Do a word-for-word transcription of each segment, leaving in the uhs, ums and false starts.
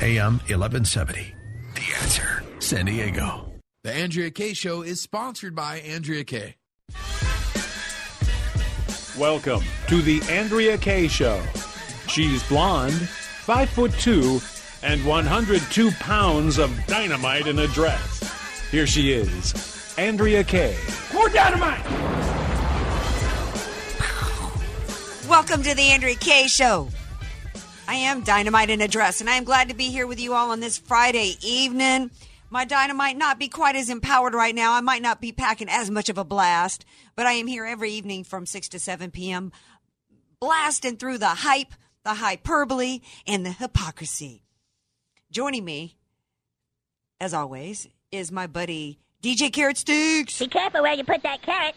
A M eleven seventy. The Answer. San Diego. The Andrea Kaye Show is sponsored by Andrea Kaye. Welcome to The Andrea Kaye Show. She's blonde, five foot two, and one hundred two pounds of dynamite in a dress. Here she is, Andrea Kaye. More dynamite! Welcome to The Andrea Kaye Show. I am Dynamite in a Dress, and I am glad to be here with you all on this Friday evening. My dynamite not be quite as empowered right now. I might not be packing as much of a blast, but I am here every evening from six to seven p.m. blasting through the hype, the hyperbole, and the hypocrisy. Joining me, as always, is my buddy D J Carrot Sticks. Be careful where you put that carrot.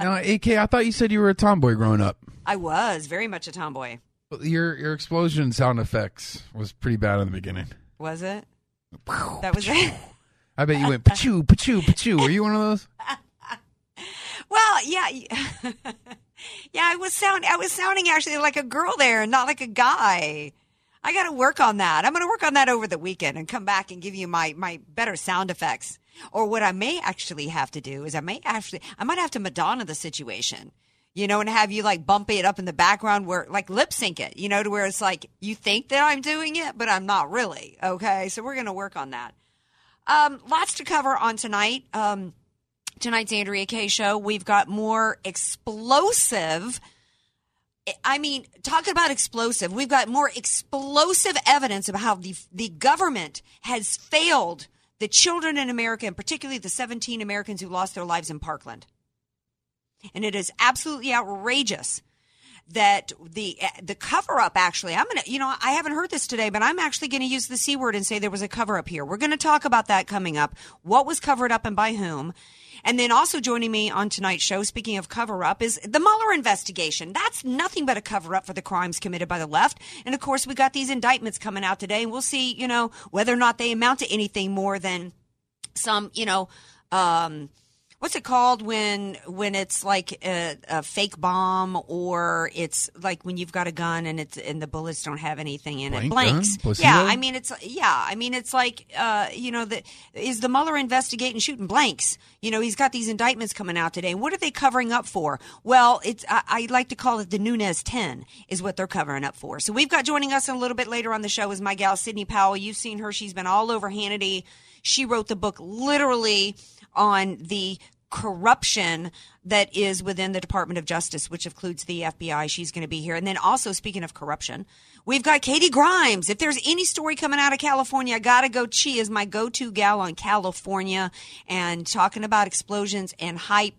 Now, A K, I thought you said you were a tomboy growing up. I was very much a tomboy. Your your explosion sound effects was pretty bad in the beginning. Was it? That was it? I bet you went, pa-choo, pa-choo, pa-choo. Were you one of those? Well, yeah. Yeah, I was sound. I was sounding actually like a girl there and not like a guy. I got to work on that. I'm going to work on that over the weekend and come back and give you my, my better sound effects. Or what I may actually have to do is I may actually, I might have to Madonna the situation. You know, and have you like bump it up in the background where like lip sync it, you know, to where it's like you think that I'm doing it, but I'm not really. OK, so we're going to work on that. Um, lots to cover on tonight. Um, tonight's Andrea Kaye Show. We've got more explosive. I mean, talking about explosive, we've got more explosive evidence about how the the government has failed the children in America, and particularly the seventeen Americans who lost their lives in Parkland. And it is absolutely outrageous that the the cover-up actually, I'm going to, you know, I haven't heard this today, but I'm actually going to use the C word and say there was a cover-up here. We're going to talk about that coming up, what was covered up and by whom. And then also joining me on tonight's show, speaking of cover-up, is the Mueller investigation. That's nothing but a cover-up for the crimes committed by the left. And, of course, we got these indictments coming out today, and we'll see, you know, whether or not they amount to anything more than some, you know, um what's it called when when it's like a, a fake bomb, or it's like when you've got a gun and it's and the bullets don't have anything in Blank it? Blanks. Gun, yeah, I mean it's yeah, I mean it's like uh, you know the is the Mueller investigating shooting blanks? You know he's got these indictments coming out today. What are they covering up for? Well, it's I, I like to call it the Nunes ten is what they're covering up for. So we've got joining us a little bit later on the show is my gal Sidney Powell. You've seen her; she's been all over Hannity. She wrote the book literally on the corruption that is within the Department of Justice, which includes the F B I. She's going to be here. And then also, speaking of corruption, we've got Katie Grimes. If there's any story coming out of California, I got to go. She is my go-to gal on California and talking about explosions and hype,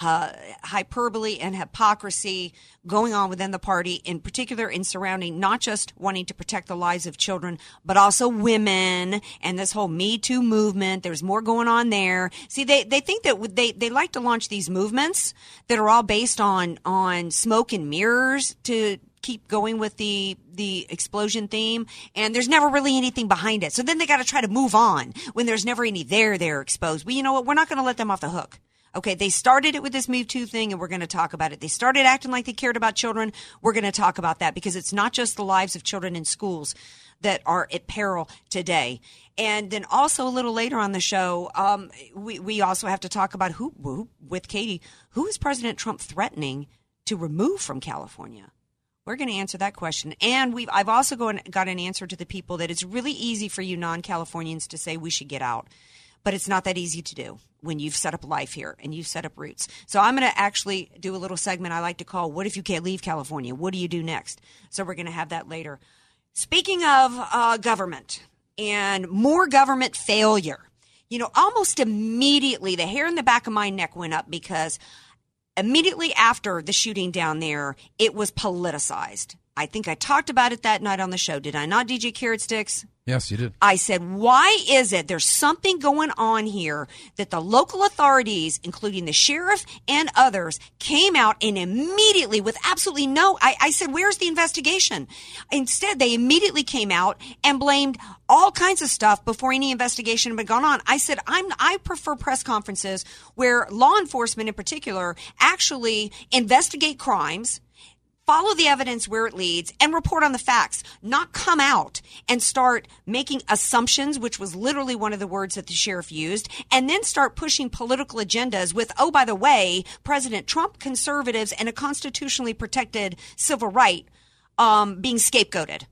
uh, hyperbole and hypocrisy going on within the party, in particular in surrounding not just wanting to protect the lives of children, but also women and this whole Me Too movement. There's more going on there. See, they, they think that they, they like to launch these movements that are all based on, on smoke and mirrors to keep going with the, the explosion theme. And there's never really anything behind it. So then they got to try to move on when there's never any there they're exposed. Well, you know what? We're not going to let them off the hook. Okay, they started it with this Me Too thing, and we're going to talk about it. They started acting like they cared about children. We're going to talk about that because it's not just the lives of children in schools that are at peril today. And then also a little later on the show, um, we, we also have to talk about who, who, with Katie, who is President Trump threatening to remove from California? We're going to answer that question. And we've, I've also go got an answer to the people that it's really easy for you non-Californians to say we should get out. But it's not that easy to do when you've set up life here and you've set up roots. So I'm going to actually do a little segment I like to call, What If You Can't Leave California? What do you do next? So we're going to have that later. Speaking of uh, government and more government failure, you know, almost immediately the hair in the back of my neck went up because immediately after the shooting down there, it was politicized. I think I talked about it that night on the show. Did I not, D J Carrot Sticks? Yes, you did. I said, why is it there's something going on here that the local authorities, including the sheriff and others, came out and immediately with absolutely no, I, I said, where's the investigation? Instead, they immediately came out and blamed all kinds of stuff before any investigation had been gone on. I said, I'm, I prefer press conferences where law enforcement in particular actually investigate crimes, follow the evidence where it leads, and report on the facts, not come out and start making assumptions, which was literally one of the words that the sheriff used, and then start pushing political agendas with, oh, by the way, President Trump, conservatives, and a constitutionally protected civil right um, being scapegoated.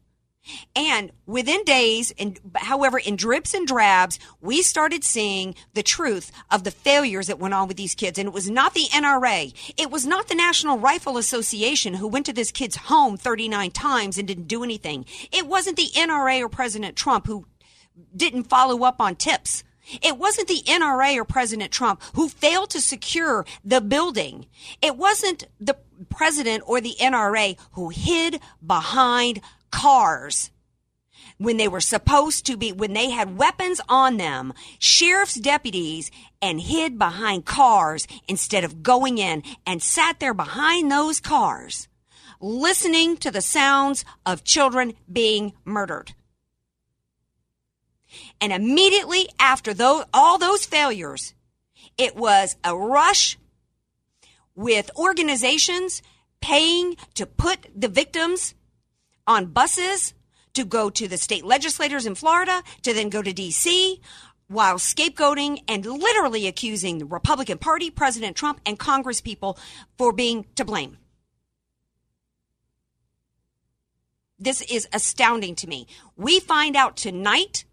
And within days, and however, in drips and drabs, we started seeing the truth of the failures that went on with these kids. And it was not the N R A. It was not the National Rifle Association who went to this kid's home thirty-nine times and didn't do anything. It wasn't the N R A or President Trump who didn't follow up on tips. It wasn't the N R A or President Trump who failed to secure the building. It wasn't the president or the N R A who hid behind cars when they were supposed to be, when they had weapons on them, sheriff's deputies, and hid behind cars instead of going in and sat there behind those cars listening to the sounds of children being murdered. And immediately after those, all those failures, it was a rush with organizations paying to put the victims on buses to go to the state legislators in Florida, to then go to D C, while scapegoating and literally accusing the Republican Party, President Trump, and Congress people for being to blame. This is astounding to me. We find out tonight.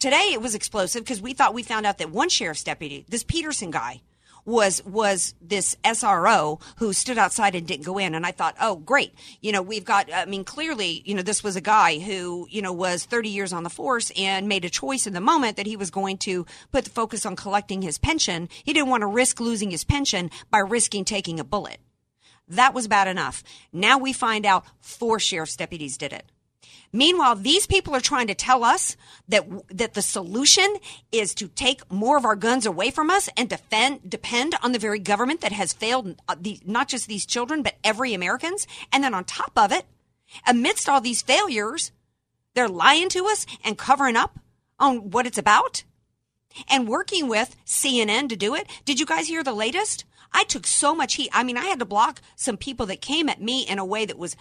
Today it was explosive because we thought we found out that one sheriff's deputy, this Peterson guy, was was this S R O who stood outside and didn't go in. And I thought, oh, great. You know, we've got, I mean, clearly, you know, this was a guy who, you know, was thirty years on the force and made a choice in the moment that he was going to put the focus on collecting his pension. He didn't want to risk losing his pension by risking taking a bullet. That was bad enough. Now we find out four sheriff's deputies did it. Meanwhile, these people are trying to tell us that that the solution is to take more of our guns away from us and defend depend on the very government that has failed the, not just these children, but every Americans. And then on top of it, amidst all these failures, they're lying to us and covering up on what it's about and working with C N N to do it. Did you guys hear the latest? I took so much heat. I mean, I had to block some people that came at me in a way that was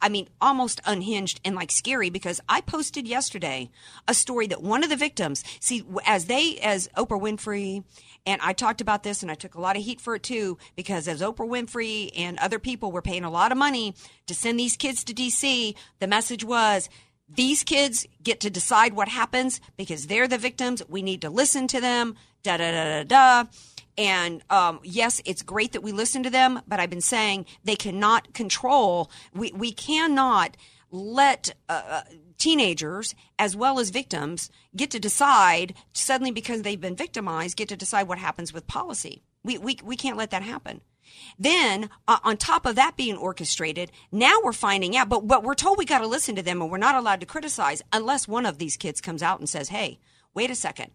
I mean, almost unhinged and like scary, because I posted yesterday a story that one of the victims, see, as they, as Oprah Winfrey, and I talked about this and I took a lot of heat for it too, because as Oprah Winfrey and other people were paying a lot of money to send these kids to D C, the message was, these kids get to decide what happens because they're the victims. We need to listen to them, da, da, da, da, da. And um, yes, it's great that we listen to them, but I've been saying they cannot control. We we cannot let uh, teenagers as well as victims get to decide suddenly because they've been victimized, get to decide what happens with policy. We we we can't let that happen. Then uh, on top of that being orchestrated, now we're finding out. But but we're told we got to listen to them, and we're not allowed to criticize unless one of these kids comes out and says, "Hey, wait a second.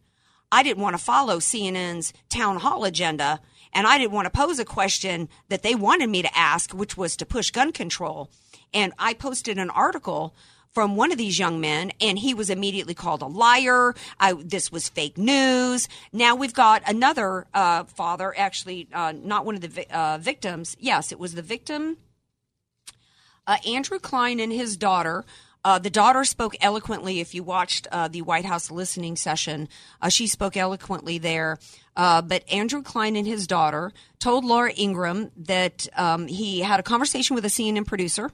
I didn't want to follow C N N's town hall agenda, and I didn't want to pose a question that they wanted me to ask, which was to push gun control." And I posted an article from one of these young men, and he was immediately called a liar. I, this was fake news. Now we've got another uh, father, actually uh, not one of the vi- uh, victims. Yes, it was the victim, uh, Andrew Klein, and his daughter. Uh, the daughter spoke eloquently. If you watched uh, the White House listening session, uh, she spoke eloquently there. Uh, but Andrew Klein and his daughter told Laura Ingraham that um, he had a conversation with a C N N producer.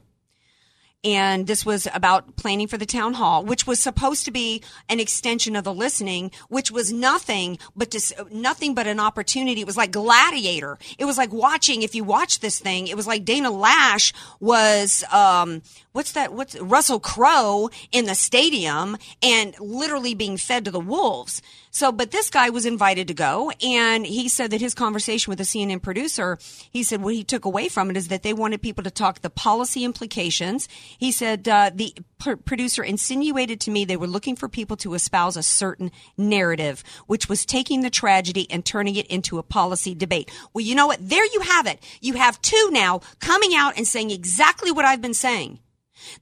And this was about planning for the town hall, which was supposed to be an extension of the listening, which was nothing but dis- nothing but an opportunity. It was like Gladiator. It was like watching. If you watch this thing, it was like Dana Lash was um, what's that? What's Russell Crowe in the stadium and literally being fed to the wolves. So, but this guy was invited to go, and he said that his conversation with a C N N producer, he said what he took away from it is that they wanted people to talk the policy implications. He said uh, the pr- producer insinuated to me they were looking for people to espouse a certain narrative, which was taking the tragedy and turning it into a policy debate. Well, you know what? There you have it. You have two now coming out and saying exactly what I've been saying.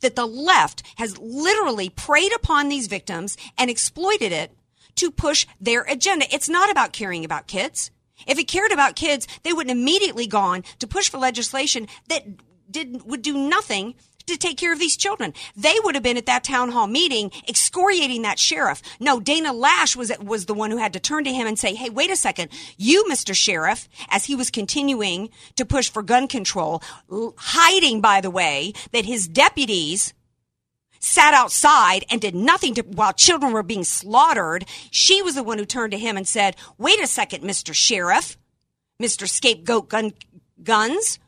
That the left has literally preyed upon these victims and exploited it to push their agenda. It's not about caring about kids. If it cared about kids, they wouldn't immediately gone to push for legislation that did would do nothing to take care of these children. They would have been at that town hall meeting excoriating that sheriff. No, Dana Lash was was the one who had to turn to him and say, hey, wait a second. You, Mister Sheriff, as he was continuing to push for gun control, hiding, by the way, that his deputies sat outside and did nothing to, while children were being slaughtered. She was the one who turned to him and said, wait a second, Mister Sheriff, Mister Scapegoat gun, Guns,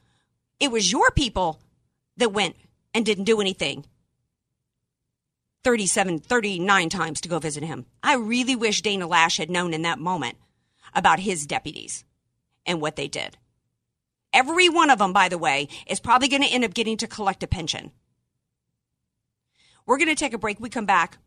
it was your people that went and didn't do anything. thirty-seven, thirty-nine times to go visit him. I really wish Dana Lash had known in that moment about his deputies and what they did. Every one of them, by the way, is probably going to end up getting to collect a pension. We're going to take a break. We come back.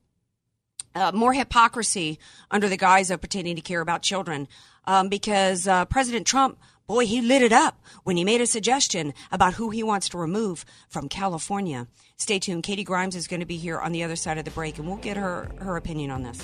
Uh, more hypocrisy under the guise of pretending to care about children um, because uh, President Trump, boy, he lit it up when he made a suggestion about who he wants to remove from California. Stay tuned. Katie Grimes is going to be here on the other side of the break, and we'll get her, her opinion on this.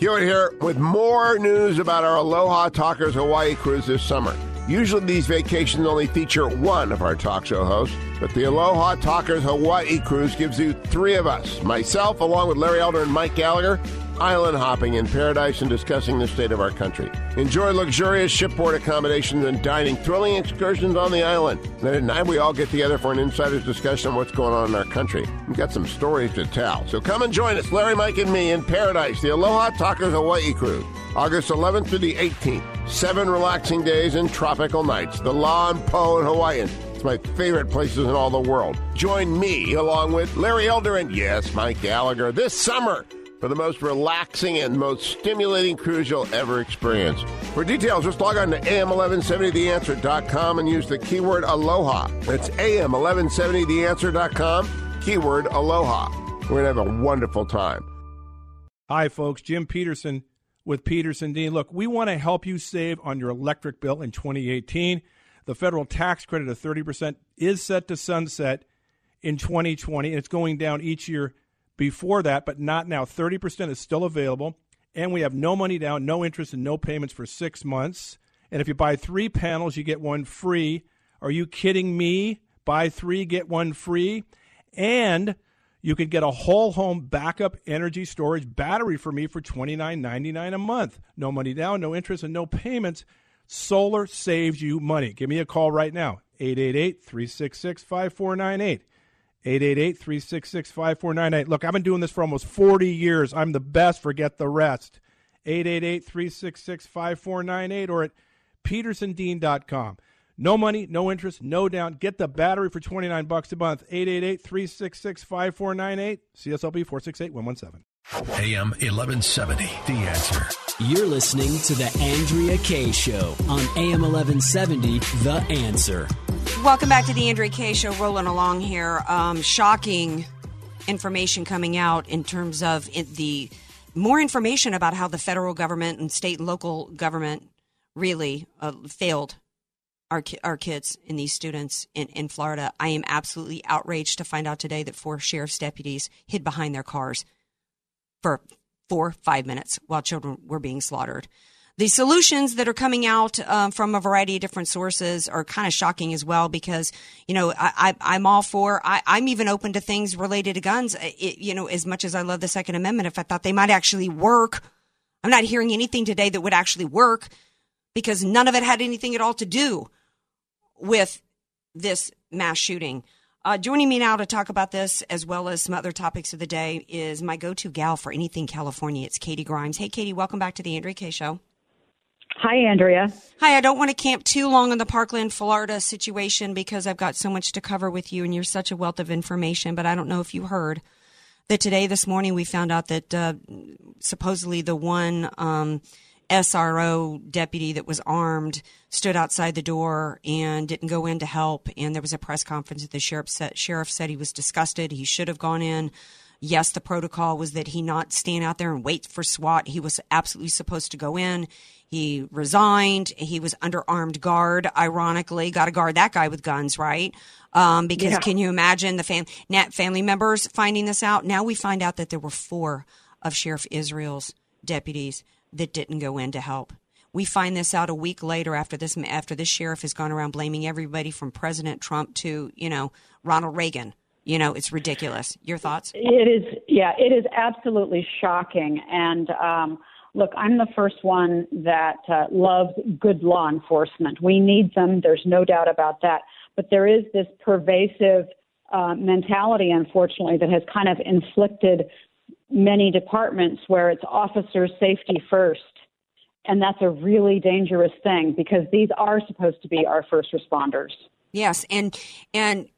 You're here with more news about our Aloha Talkers Hawaii cruise this summer. Usually these vacations only feature one of our talk show hosts, but the Aloha Talkers Hawaii cruise gives you three of us, myself along with Larry Elder and Mike Gallagher, island hopping in paradise and discussing the state of our country. Enjoy luxurious shipboard accommodations and dining, thrilling excursions on the island. Then at night we all get together for an insider's discussion on what's going on in our country. We've got some stories to tell. So come and join us, Larry, Mike, and me in paradise, the Aloha Talkers Hawaii cruise, August eleventh through the eighteenth. Seven relaxing days and tropical nights. The La'anpo in Hawaiian. It's my favorite places in all the world. Join me along with Larry Elder and, yes, Mike Gallagher this summer for the most relaxing and most stimulating cruise you'll ever experience. For details, just log on to a m eleven seventy the answer dot com and use the keyword Aloha. That's a m eleven seventy the answer dot com, keyword Aloha. We're going to have a wonderful time. Hi, folks. Jim Peterson with Peterson Dean. Look, we want to help you save on your electric bill in twenty eighteen. The federal tax credit of thirty percent is set to sunset in twenty twenty, and it's going down each year before that, but not now. thirty percent is still available, and we have no money down, no interest, and no payments for six months. And if you buy three panels, you get one free. Are you kidding me? Buy three, get one free. And you could get a whole home backup energy storage battery for me for twenty-nine ninety-nine a month. No money down, no interest, and no payments. Solar saves you money. Give me a call right now, eight eight eight, three six six, five four nine eight. eight eight eight, three six six, five four nine eight. Look, I've been doing this for almost forty years. I'm the best. Forget the rest. eight eight eight, three six six, five four nine eight or at peterson dean dot com. No money, no interest, no down. Get the battery for twenty-nine bucks a month. eight eight eight, three six six, five four nine eight. C S L B four six eight, one one seven. A M eleven seventy, The Answer. You're listening to The Andrea Kaye Show on A M eleven seventy, The Answer. Welcome back to The Andrea Kaye Show. Rolling along here. Um, shocking information coming out in terms of it, the more information about how the federal government and state and local government really uh, failed Our, ki- our kids and these students in, in Florida. I am absolutely outraged to find out today that four sheriff's deputies hid behind their cars for four, five minutes while children were being slaughtered. The solutions that are coming out um, from a variety of different sources are kind of shocking as well because, you know, I, I, I'm all for – I'm even open to things related to guns, it, you know, as much as I love the Second Amendment. If I thought they might actually work, I'm not hearing anything today that would actually work, because none of it had anything at all to do with this mass shooting. Uh, joining me now to talk about this, as well as some other topics of the day, is my go-to gal for anything California. It's Katie Grimes. Hey, Katie, welcome back to the Andrea Kaye Show. Hi, Andrea. Hi, I don't want to camp too long on the Parkland, Florida situation because I've got so much to cover with you, and you're such a wealth of information, but I don't know if you heard that today, this morning, we found out that uh, supposedly the one... Um, S R O deputy that was armed stood outside the door and didn't go in to help. And there was a press conference. The sheriff said, sheriff said he was disgusted. He should have gone in. Yes, the protocol was that he not stand out there and wait for SWAT. He was absolutely supposed to go in. He resigned. He was under armed guard, ironically. Got to guard that guy with guns, right? Um, because yeah. Can you imagine the fam- Nat family members finding this out? Now we find out that there were four of Sheriff Israel's deputies that didn't go in to help. We find this out a week later after this after this sheriff has gone around blaming everybody from President Trump to, you know, Ronald Reagan. You know, it's ridiculous. Your thoughts? It is, yeah, it is absolutely shocking. And um, look, I'm the first one that uh, loves good law enforcement. We need them. There's no doubt about that. But there is this pervasive uh, mentality, unfortunately, that has kind of inflicted many departments where it's officer safety first. And that's a really dangerous thing because these are supposed to be our first responders. Yes. And, and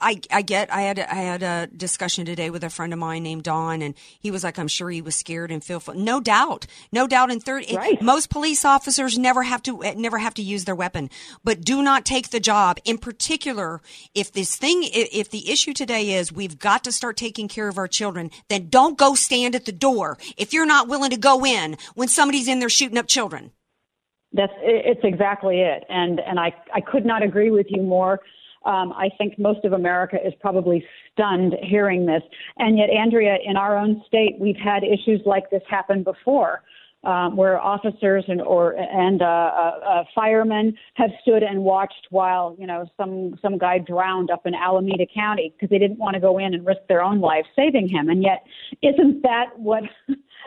I, I get, I had, I had a discussion today with a friend of mine named Don, and he was like, I'm sure he was scared and fearful. No doubt. No doubt. In third, right. Most police officers never have to, never have to use their weapon, but do not take the job. In particular, if this thing, if the issue today is we've got to start taking care of our children, then don't go stand at the door if you're not willing to go in when somebody's in there shooting up children. That's, it's exactly it. And, and I, I could not agree with you more. Um, I think most of America is probably stunned hearing this. And yet, Andrea, in our own state, we've had issues like this happen before, um, where officers and or and uh, uh, firemen have stood and watched while, you know, some, some guy drowned up in Alameda County because they didn't want to go in and risk their own life saving him. And yet, isn't that what...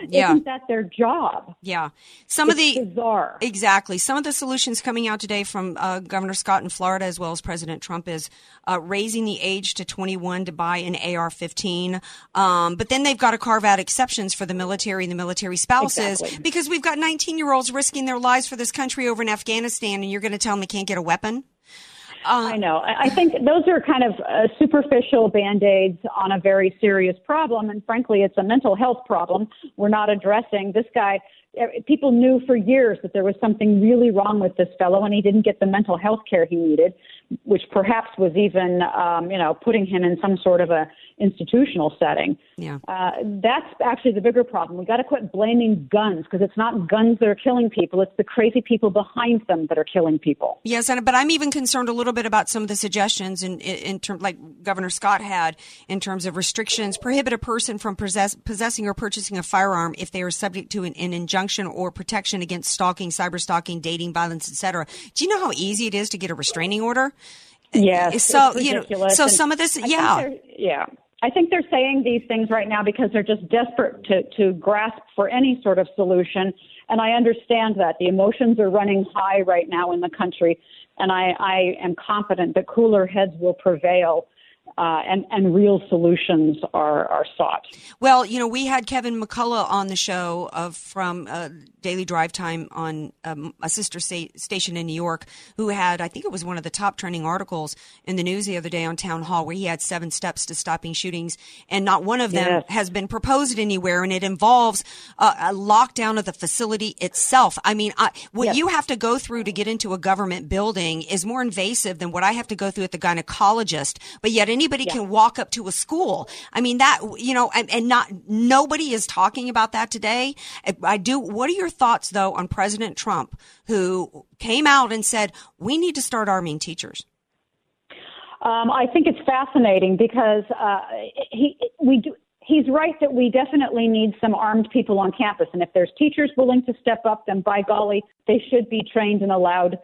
Yeah. Isn't that their job? Yeah. Some it's of the bizarre. Exactly. Some of the solutions coming out today from uh, Governor Scott in Florida, as well as President Trump, is uh, raising the age to twenty-one to buy an A R fifteen. Um, but then they've got to carve out exceptions for the military and the military spouses, exactly. Because we've got nineteen-year-olds risking their lives for this country over in Afghanistan, and you're going to tell them they can't get a weapon? Uh, I know. I think those are kind of uh, superficial Band-Aids on a very serious problem. And frankly, it's a mental health problem we're not addressing. This guy, people knew for years that there was something really wrong with this fellow, and he didn't get the mental health care he needed, which perhaps was even, um, you know, putting him in some sort of a institutional setting. Yeah. Uh, that's actually the bigger problem. We got to quit blaming guns, because it's not guns that are killing people. It's the crazy people behind them that are killing people. Yes, and but I'm even concerned a little bit about some of the suggestions in, in, in term, like Governor Scott had in terms of restrictions. Prohibit a person from possess, possessing or purchasing a firearm if they are subject to an, an injunction injunction or protection against stalking, cyber stalking, dating, violence, et cetera. Do you know how easy it is to get a restraining order? Yes. So, you know, so and some of this, I yeah. Yeah. I think they're saying these things right now because they're just desperate to, to grasp for any sort of solution. And I understand that the emotions are running high right now in the country. And I, I am confident that cooler heads will prevail. Uh, and, and real solutions are, are sought. Well, you know, we had Kevin McCullough on the show of, from uh, Daily Drive Time on um, a sister sta- station in New York, who had, I think it was one of the top trending articles in the news the other day on Town Hall, where he had seven steps to stopping shootings, and not one of them yes. has been proposed anywhere, and it involves uh, a lockdown of the facility itself. I mean, I, what yes. you have to go through to get into a government building is more invasive than what I have to go through at the gynecologist, but yet any Anybody yeah. can walk up to a school. I mean, that, you know, and, and not, nobody is talking about that today. I do. What are your thoughts, though, on President Trump, who came out and said, we need to start arming teachers? Um, I think it's fascinating because uh, he, we do, he's right that we definitely need some armed people on campus. And if there's teachers willing to step up, then by golly, they should be trained and allowed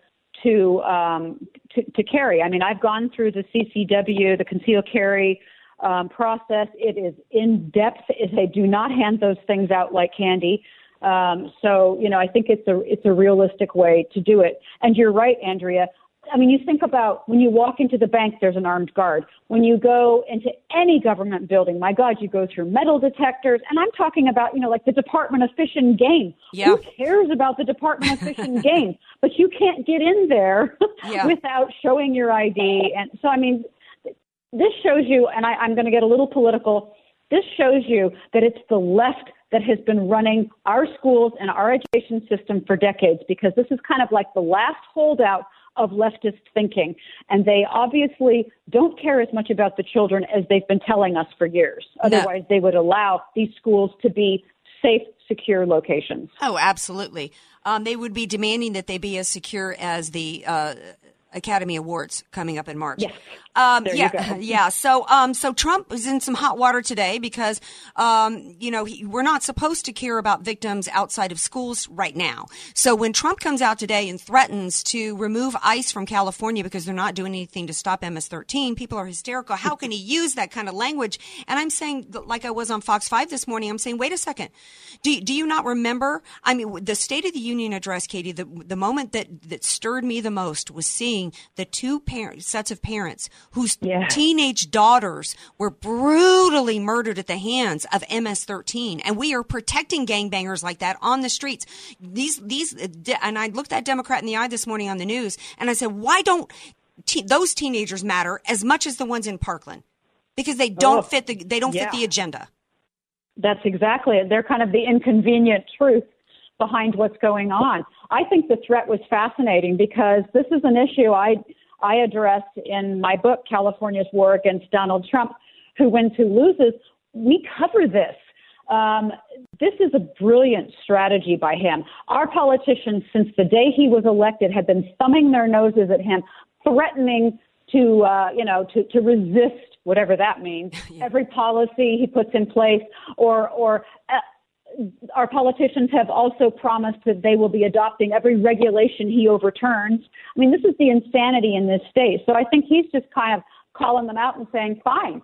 to um, to, to carry. I mean, I've gone through the C C W, the concealed carry um, process. It is in depth. They do not hand those things out like candy. Um, so, you know, I think it's a it's a realistic way to do it. And you're right, Andrea. I mean, you think about when you walk into the bank, there's an armed guard. When you go into any government building, my God, you go through metal detectors. And I'm talking about, you know, like the Department of Fish and Game. Yeah. Who cares about the Department of Fish and Game? But you can't get in there yeah. without showing your I D. And so, I mean, this shows you, and I, I'm going to get a little political, this shows you that it's the left that has been running our schools and our education system for decades, because this is kind of like the last holdout of leftist thinking. And they obviously don't care as much about the children as they've been telling us for years. Otherwise, no. they would allow these schools to be safe, secure locations. Oh, absolutely. Um, they would be demanding that they be as secure as the uh, Academy Awards coming up in March. Yes. Um, yeah. Yeah. So, um, so Trump is in some hot water today because, um, you know, he, we're not supposed to care about victims outside of schools right now. So when Trump comes out today and threatens to remove ICE from California because they're not doing anything to stop M S thirteen, people are hysterical. How can he use that kind of language? And I'm saying, like I was on Fox five this morning, I'm saying, wait a second. Do, do you not remember? I mean, the State of the Union address, Katie, the, the moment that, that stirred me the most was seeing the two parent, sets of parents whose yeah. teenage daughters were brutally murdered at the hands of M S thirteen. And we are protecting gangbangers like that on the streets. These, these, and I looked that Democrat in the eye this morning on the news, and I said, why don't te- those teenagers matter as much as the ones in Parkland? Because they don't oh, fit the, they don't yeah. fit the agenda. That's exactly it. They're kind of the inconvenient truth behind what's going on. I think the threat was fascinating because this is an issue I, I address in my book, California's War Against Donald Trump, Who Wins, Who Loses. We cover this. Um, this is a brilliant strategy by him. Our politicians, since the day he was elected, have been thumbing their noses at him, threatening to, uh, you know, to, to resist, whatever that means, yeah. every policy he puts in place, or, or, uh, our politicians have also promised that they will be adopting every regulation he overturns. I mean, this is the insanity in this state. So I think he's just kind of calling them out and saying, fine,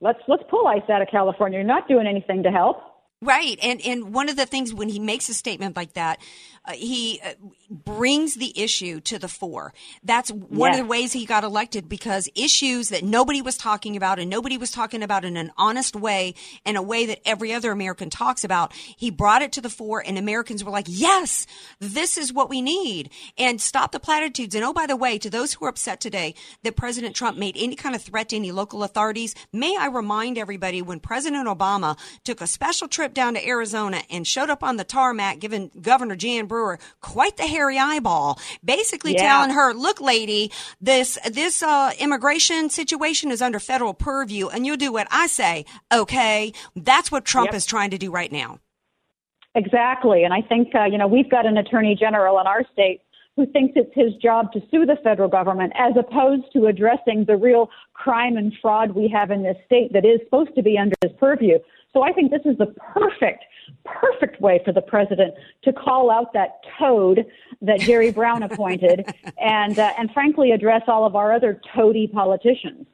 let's let's pull ICE out of California. You're not doing anything to help. Right. And and one of the things when he makes a statement like that, uh, he uh, brings the issue to the fore. That's one yes. of the ways he got elected, because issues that nobody was talking about and nobody was talking about in an honest way and a way that every other American talks about, he brought it to the fore, and Americans were like, yes, this is what we need, and stop the platitudes. And oh, by the way, to those who are upset today that President Trump made any kind of threat to any local authorities, may I remind everybody when President Obama took a special trip down to Arizona and showed up on the tarmac giving Governor Jan Brewer quite the hairy eyeball, basically yeah. telling her, look, lady, this this uh, immigration situation is under federal purview, and you'll do what I say, okay? That's what Trump yep. is trying to do right now. Exactly. And I think, uh, you know, we've got an attorney general in our state who thinks it's his job to sue the federal government as opposed to addressing the real crime and fraud we have in this state that is supposed to be under his purview. So I think this is the perfect, perfect way for the president to call out that toad that Jerry Brown appointed and, uh, and frankly, address all of our other toady politicians.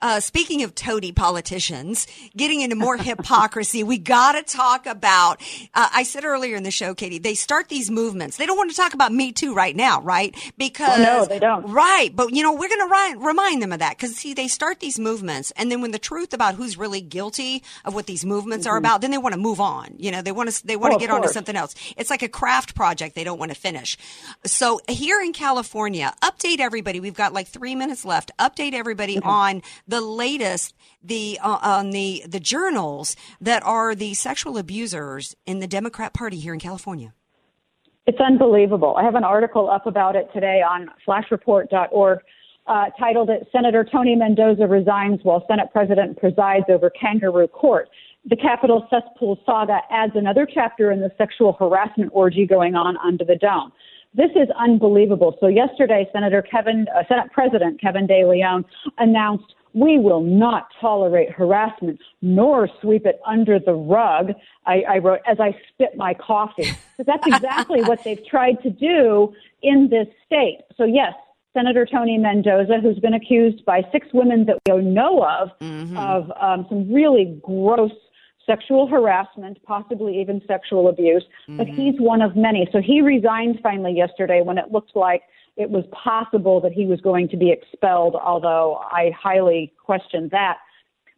Uh, speaking of toady politicians, getting into more hypocrisy, we got to talk about, uh, I said earlier in the show, Katie, they start these movements. They don't want to talk about Me Too right now, right? Because well, no, they don't. Right. But, you know, we're going to ri- remind them of that because, see, they start these movements. And then when the truth about who's really guilty of what these movements mm-hmm. are about, then they want to move on. You know, they want to they want to oh, get on to something else. It's like a craft project they don't want to finish. So here in California, update everybody. We've got like three minutes left. Update everybody mm-hmm. on the latest, the uh, on the the journals that are the sexual abusers in the Democrat Party here in California. It's unbelievable. I have an article up about it today on flash report dot org uh, titled it, Senator Tony Mendoza Resigns While Senate President Presides Over Kangaroo Court. The Capitol Cesspool Saga adds another chapter in the sexual harassment orgy going on under the dome. This is unbelievable. So yesterday, Senator Kevin, uh, Senate President Kevin De Leon announced, "We will not tolerate harassment, nor sweep it under the rug," I, I wrote, as I spit my coffee. Because that's exactly what they've tried to do in this state. So, yes, Senator Tony Mendoza, who's been accused by six women that we know of, mm-hmm. of um, some really gross sexual harassment, possibly even sexual abuse. Mm-hmm. But he's one of many. So he resigned finally yesterday when it looked like it was possible that he was going to be expelled, although I highly question that.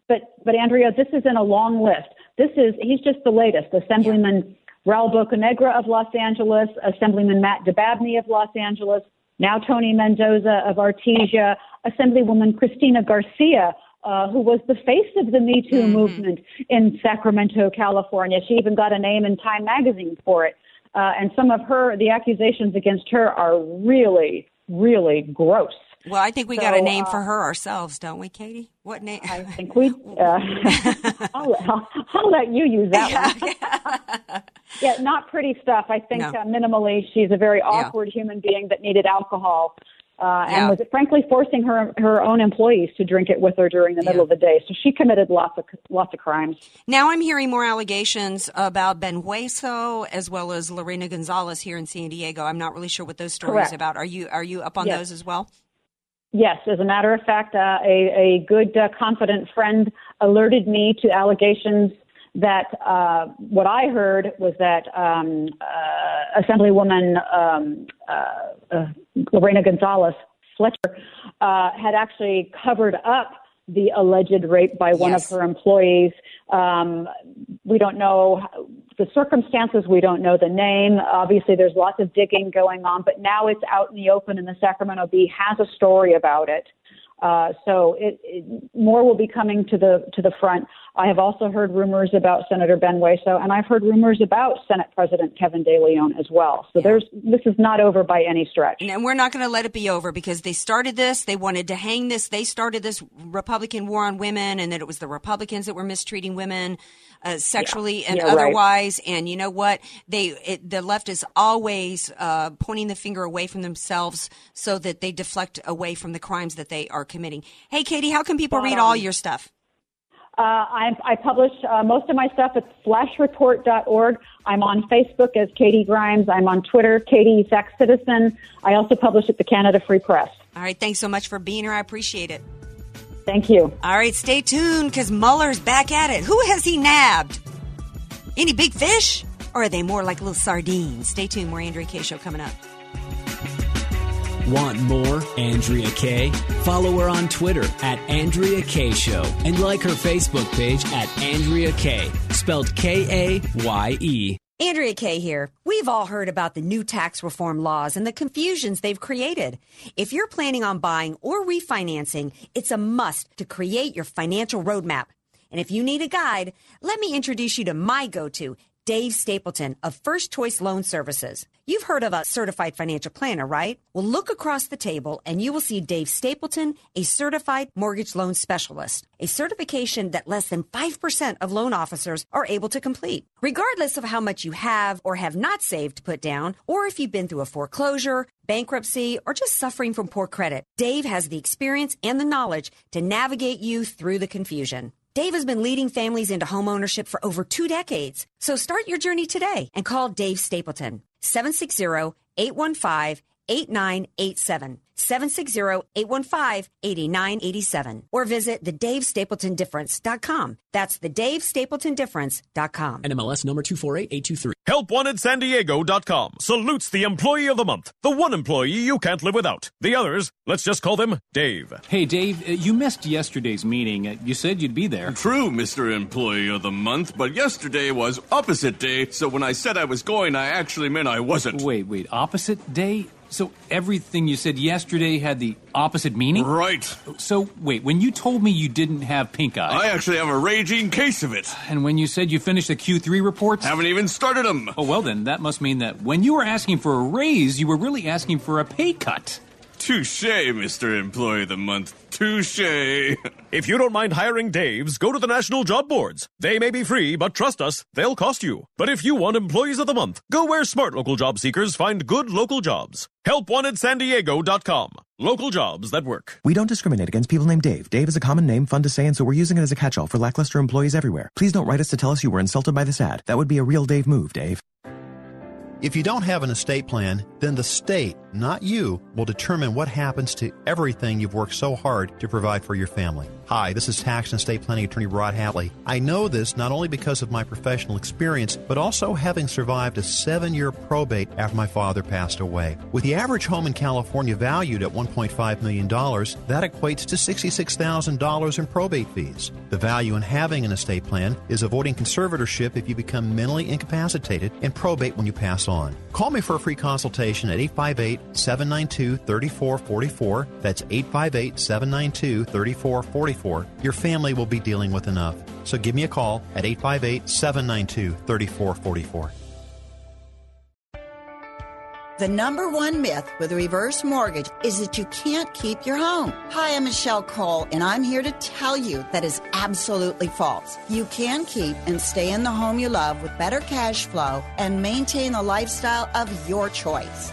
But, but Andrea, this is in a long list. This is, he's just the latest. Assemblyman yeah. Raul Bocanegra of Los Angeles, Assemblyman Matt DeBabney of Los Angeles, now Tony Mendoza of Artesia, Assemblywoman Christina Garcia, uh, who was the face of the Me Too mm-hmm. movement in Sacramento, California. She even got a name in Time magazine for it. Uh, and some of her, the accusations against her are really, really gross. Well, I think we so, got a name uh, for her ourselves, don't we, Katie? What name? I think we, uh, I'll, I'll, I'll let you use that one. Yeah, not pretty stuff. I think no. uh, minimally she's a very awkward yeah. human being that needed alcohol. Uh, and yeah. was frankly forcing her her own employees to drink it with her during the yeah. middle of the day. So she committed lots of lots of crimes. Now I'm hearing more allegations about Ben Hueso as well as Lorena Gonzalez here in San Diego. I'm not really sure what those stories Correct. Are about. Are you are you up on yes. those as well? Yes. As a matter of fact, uh, a, a good uh, confident friend alerted me to allegations that uh, what I heard was that um, uh, Assemblywoman um, uh, uh, Lorena Gonzalez Fletcher uh, had actually covered up the alleged rape by one yes. of her employees. Um, we don't know the circumstances. We don't know the name. Obviously, there's lots of digging going on, but now it's out in the open, and the Sacramento Bee has a story about it. Uh, so it, it, more will be coming to the to the front. I have also heard rumors about Senator Ben Hueso, and I've heard rumors about Senate President Kevin De Leon as well. So yeah. there's this is not over by any stretch. And we're not going to let it be over because they started this. They wanted to hang this. They started this Republican war on women, and that it was the Republicans that were mistreating women uh, sexually yeah. and yeah, otherwise. Right. And you know what? They it, the left is always uh, pointing the finger away from themselves so that they deflect away from the crimes that they are committing. Hey, Katie, how can people read all your stuff? Uh, I, I publish uh, most of my stuff at flash report dot org. I'm on Facebook as Katie Grimes. I'm on Twitter, Katie Sax Citizen. I also publish at the Canada Free Press. All right. Thanks so much for being here. I appreciate it. Thank you. All right. Stay tuned because Mueller's back at it. Who has he nabbed? Any big fish? Or are they more like little sardines? Stay tuned. More Andrea Kaye Show coming up. Want more Andrea Kaye? Follow her on Twitter at Andrea Kaye Show and like her Facebook page at Andrea Kaye, spelled K A Y E. Andrea Kaye here. We've all heard about the new tax reform laws and the confusions they've created. If you're planning on buying or refinancing, it's a must to create your financial roadmap. And if you need a guide, let me introduce you to my go-to, Dave Stapleton of First Choice Loan Services. You've heard of a certified financial planner, right? Well, look across the table and you will see Dave Stapleton, a certified mortgage loan specialist, a certification that less than five percent of loan officers are able to complete. Regardless of how much you have or have not saved to put down, or if you've been through a foreclosure, bankruptcy, or just suffering from poor credit, Dave has the experience and the knowledge to navigate you through the confusion. Dave has been leading families into homeownership for over two decades. So start your journey today and call Dave Stapleton, seven six zero, eight one five, eight nine eight seven, seven six zero, eight one five, eight nine eight seven, or visit the dave stapleton difference dot com. That's the dave stapleton difference dot com. N M L S number two four eight eight two three. help wanted san diego dot com salutes the employee of the month, the one employee you can't live without. The others, let's just call them Dave. Hey, Dave, uh, you missed yesterday's meeting. Uh, you said you'd be there. True, Mister Employee of the Month, but yesterday was opposite day, so when I said I was going, I actually meant I wasn't. Wait, wait, opposite day? So everything you said yesterday had the opposite meaning? Right. So, wait, when you told me you didn't have pink eye... I actually have a raging case of it. And when you said you finished the Q three reports... Haven't even started them. Oh, well then, that must mean that when you were asking for a raise, you were really asking for a pay cut. Touche, Mister Employee of the Month. Touche. If you don't mind hiring Daves, go to the national job boards. They may be free, but trust us, they'll cost you. But if you want Employees of the Month, go where smart local job seekers find good local jobs. help wanted san diego dot com. Local jobs that work. We don't discriminate against people named Dave. Dave is a common name, fun to say, and so we're using it as a catch-all for lackluster employees everywhere. Please don't write us to tell us you were insulted by this ad. That would be a real Dave move, Dave. If you don't have an estate plan, then the state, not you, will determine what happens to everything you've worked so hard to provide for your family. Hi, this is tax and estate planning attorney Rod Hatley. I know this not only because of my professional experience, but also having survived a seven-year probate after my father passed away. With the average home in California valued at one point five million dollars, that equates to sixty-six thousand dollars in probate fees. The value in having an estate plan is avoiding conservatorship if you become mentally incapacitated and probate when you pass away. On. Call me for a free consultation at eight five eight, seven nine two, three four four four. That's eight five eight, seven nine two, three four four four. Your family will be dealing with enough. So give me a call at eight five eight, seven nine two, three four four four. The number one myth with a reverse mortgage is that you can't keep your home. Hi, I'm Michelle Cole, and I'm here to tell you that is absolutely false. You can keep and stay in the home you love with better cash flow and maintain the lifestyle of your choice.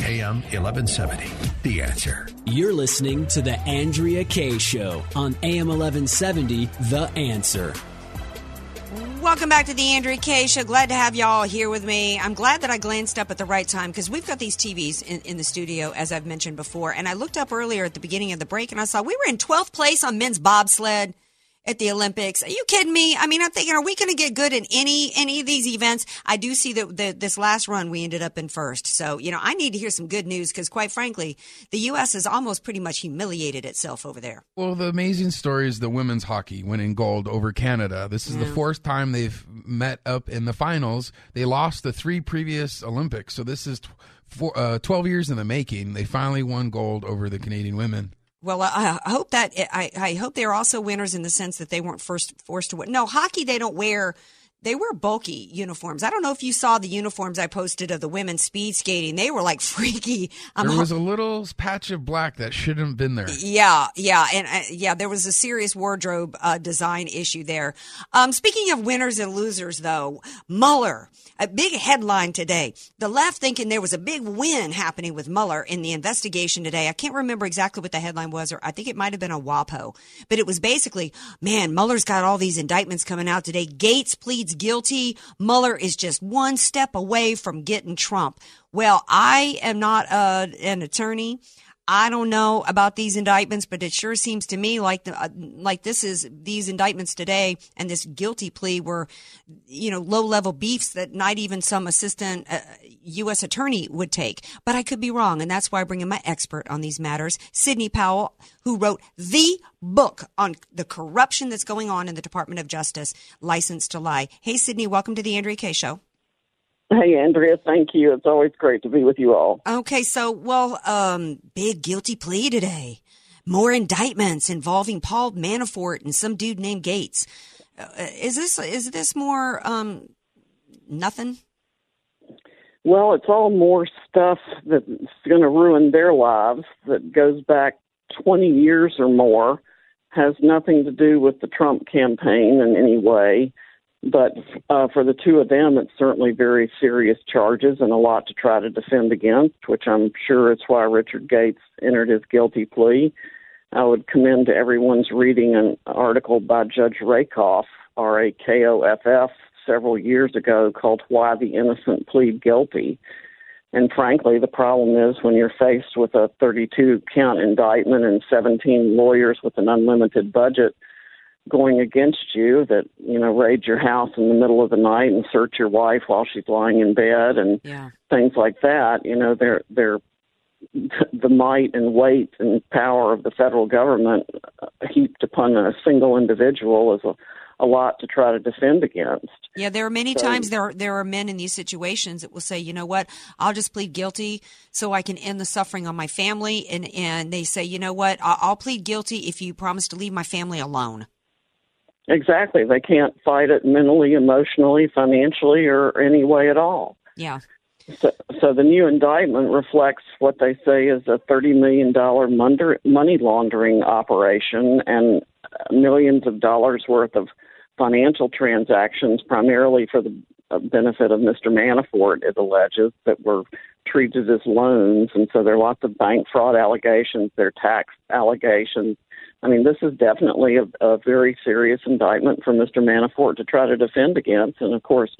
A M eleven seventy, The Answer. You're listening to The Andrea Kaye Show on A M eleven seventy, The Answer. Welcome back to The Andrea Kaye Show. Glad to have y'all here with me. I'm glad that I glanced up at the right time because we've got these T Vs in, in the studio, as I've mentioned before. And I looked up earlier at the beginning of the break and I saw we were in twelfth place on men's bobsled at the Olympics. Are you kidding me? I mean, I'm thinking, are we going to get good in any any of these events? I do see that the, this last run we ended up in first. So, you know, I need to hear some good news because, quite frankly, the U S has almost pretty much humiliated itself over there. Well, the amazing story is the women's hockey winning gold over Canada. This is yeah. the fourth time they've met up in the finals. They lost the three previous Olympics. So this is tw- four, uh, twelve years in the making. They finally won gold over the Canadian women. Well, I hope that I, I hope they're also winners in the sense that they weren't first forced to win. No, hockey, they don't wear they wear bulky uniforms. I don't know if you saw the uniforms I posted of the women's speed skating. They were like freaky. Um, there was a little patch of black that shouldn't have been there. Yeah, yeah. And uh, yeah, there was a serious wardrobe uh, design issue there. Um, speaking of winners and losers, though, Mueller, a big headline today. The left thinking there was a big win happening with Mueller in the investigation today. I can't remember exactly what the headline was, or I think it might have been a WAPO. But it was basically, man, Mueller's got all these indictments coming out today. Gates pleads guilty. Mueller is just one step away from getting Trump. Well, I am not uh, an attorney. I don't know about these indictments, but it sure seems to me like the, uh, like this is these indictments today and this guilty plea were, you know, low level beefs that not even some assistant uh, U S attorney would take. But I could be wrong, and that's why I bring in my expert on these matters, Sidney Powell, who wrote the book on the corruption that's going on in the Department of Justice, License to Lie. Hey, Sidney, welcome to the Andrea Kaye Show. Hey, Andrea, thank you. It's always great to be with you all. Okay, so, well, um, big guilty plea today. More indictments involving Paul Manafort and some dude named Gates. Is this is this more um, nothing? Well, it's all more stuff that's going to ruin their lives that goes back twenty years or more, has nothing to do with the Trump campaign in any way. But uh, for the two of them, it's certainly very serious charges and a lot to try to defend against, which I'm sure is why Richard Gates entered his guilty plea. I would commend to everyone's reading an article by Judge Rakoff, R A K O F F, several years ago called Why the Innocent Plead Guilty. And frankly, the problem is when you're faced with a thirty-two count indictment and seventeen lawyers with an unlimited budget going against you that, you know, raid your house in the middle of the night and search your wife while she's lying in bed and yeah. things like that. You know, they're, they're, the might and weight and power of the federal government heaped upon a single individual is a a lot to try to defend against. Yeah, there are many so, times there are, there are men in these situations that will say, you know what, I'll just plead guilty so I can end the suffering on my family. And, and they say, you know what, I'll, I'll plead guilty if you promise to leave my family alone. Exactly. They can't fight it mentally, emotionally, financially, or any way at all. Yeah. So, so the new indictment reflects what they say is a thirty million dollars money laundering operation and millions of dollars worth of financial transactions, primarily for the benefit of Mister Manafort, it alleges, that were treated as loans. And so there are lots of bank fraud allegations, there are tax allegations. I mean, this is definitely a, a very serious indictment for Mister Manafort to try to defend against. And, of course,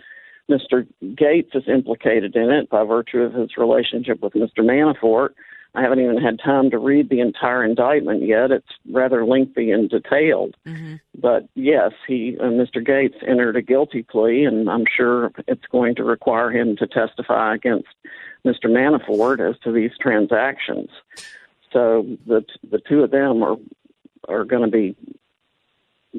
Mister Gates is implicated in it by virtue of his relationship with Mister Manafort. I haven't even had time to read the entire indictment yet. It's rather lengthy and detailed. Mm-hmm. But, yes, he, uh, Mister Gates entered a guilty plea, and I'm sure it's going to require him to testify against Mister Manafort as to these transactions. So the the two of them are are going to be,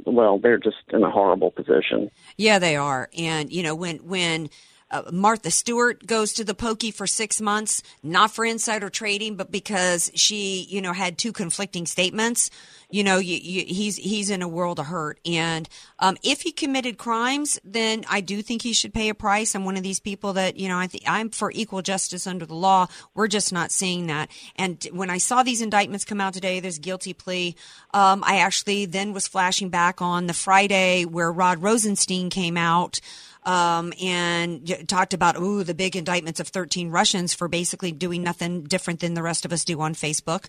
well, they're just in a horrible position. Yeah, they are. And, you know, when when – Uh, Martha Stewart goes to the pokey for six months, not for insider trading, but because she, you know, had two conflicting statements. You know, you, you, he's he's in a world of hurt. And um, if he committed crimes, then I do think he should pay a price. I'm one of these people that, you know, I think I'm for equal justice under the law. We're just not seeing that. And when I saw these indictments come out today, there's guilty plea. Um, I actually then was flashing back on the Friday where Rod Rosenstein came out. Um, and talked about, ooh, the big indictments of thirteen Russians for basically doing nothing different than the rest of us do on Facebook.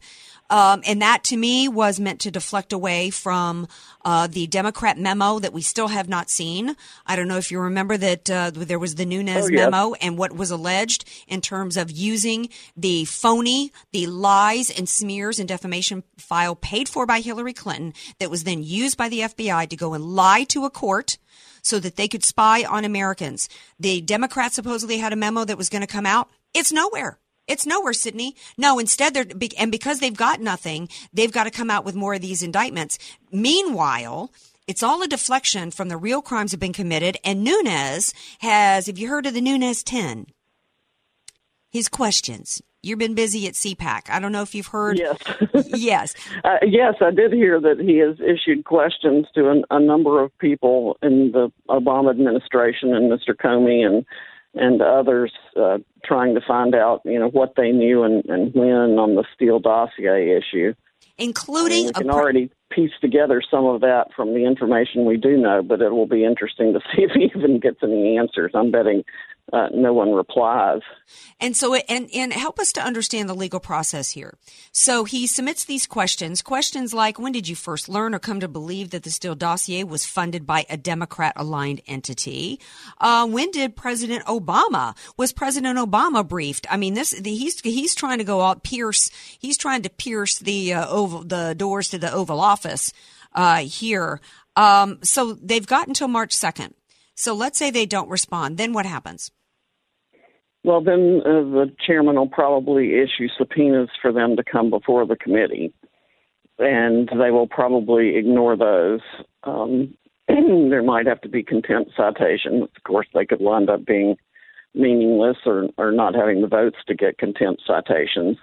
Um, and that, to me, was meant to deflect away from uh, the Democrat memo that we still have not seen. I don't know if you remember that uh, there was the Nunes oh, yeah. memo and what was alleged in terms of using the phony, the lies and smears and defamation file paid for by Hillary Clinton that was then used by the F B I to go and lie to a court so that they could spy on Americans. The Democrats supposedly had a memo that was going to come out. It's nowhere. It's nowhere, Sydney. No, instead, they're and because they've got nothing, they've got to come out with more of these indictments. Meanwhile, it's all a deflection from the real crimes that have been committed. And Nunes has, have you heard of the Nunes ten? His questions. You've been busy at C PAC. I don't know if you've heard. Yes. yes. Uh, yes, I did hear that he has issued questions to an, a number of people in the Obama administration and Mister Comey and and others uh, trying to find out, you know, what they knew and, and when on the Steele dossier issue. Including. I mean, we can pr- already piece together some of that from the information we do know, but it will be interesting to see if he even gets any answers. I'm betting Uh, no one replies. And so, and, and help us to understand the legal process here. So he submits these questions, questions like, when did you first learn or come to believe that the Steele dossier was funded by a Democrat-aligned entity? Uh, when did President Obama, was President Obama briefed? I mean, this the, he's he's trying to go out, pierce, he's trying to pierce the, uh, oval, the doors to the Oval Office uh, here. Um, so they've got until March second. So let's say they don't respond. Then what happens? Well, then uh, the chairman will probably issue subpoenas for them to come before the committee, and they will probably ignore those. Um, there might have to be contempt citations. Of course, they could wind up being meaningless or, or not having the votes to get contempt citations.